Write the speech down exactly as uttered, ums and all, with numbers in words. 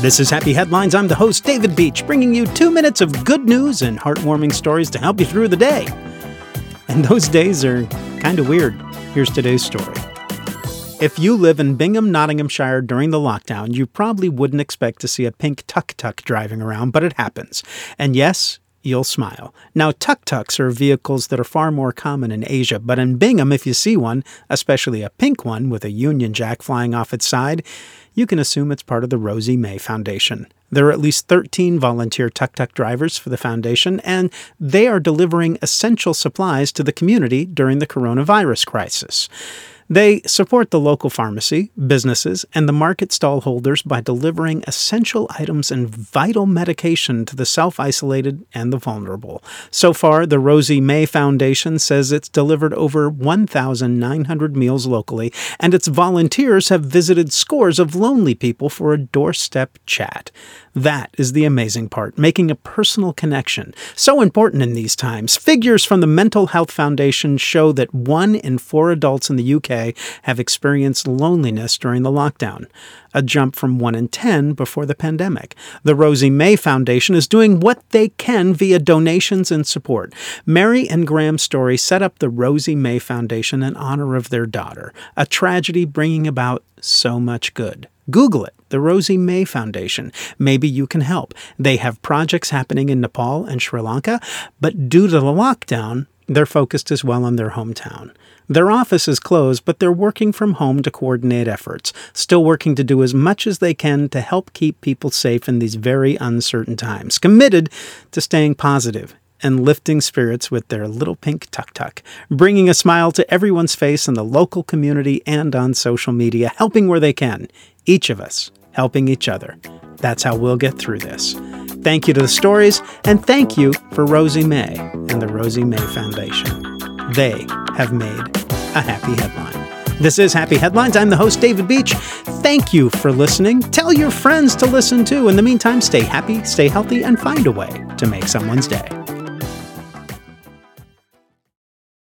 This is Happy Headlines. I'm the host, David Beach, bringing you two minutes of good news and heartwarming stories to help you through the day. And those days are kind of weird. Here's today's story. If you live in Bingham, Nottinghamshire during the lockdown, you probably wouldn't expect to see a pink tuk-tuk driving around, but it happens. And yes, you'll smile. Now, tuk-tuks are vehicles that are far more common in Asia, but in Bingham, if you see one, especially a pink one with a Union Jack flying off its side, you can assume it's part of the Rosie May Foundation. There are at least thirteen volunteer tuk-tuk drivers for the foundation, and they are delivering essential supplies to the community during the coronavirus crisis. They support the local pharmacy, businesses, and the market stall holders by delivering essential items and vital medication to the self-isolated and the vulnerable. So far, the Rosie May Foundation says it's delivered over one thousand nine hundred meals locally, and its volunteers have visited scores of lonely people for a doorstep chat. That is the amazing part, making a personal connection. So important in these times. Figures from the Mental Health Foundation show that one in four adults in the U K have experienced loneliness during the lockdown, a jump from one in ten before the pandemic. The Rosie May Foundation is doing what they can via donations and support. Mary and Graham Story set up the Rosie May Foundation in honor of their daughter, a tragedy bringing about so much good. Google it, the Rosie May Foundation. Maybe you can help. They have projects happening in Nepal and Sri Lanka, but due to the lockdown, they're focused as well on their hometown. Their office is closed, but they're working from home to coordinate efforts, still working to do as much as they can to help keep people safe in these very uncertain times, committed to staying positive and lifting spirits with their little pink tuk-tuk, bringing a smile to everyone's face in the local community and on social media, helping where they can, each of us helping each other. That's how we'll get through this. Thank you to the stories, and thank you for Rosie May and the Rosie May Foundation. They have made a happy headline. This is Happy Headlines. I'm the host, David Beach. Thank you for listening. Tell your friends to listen too. In the meantime, stay happy, stay healthy, and find a way to make someone's day.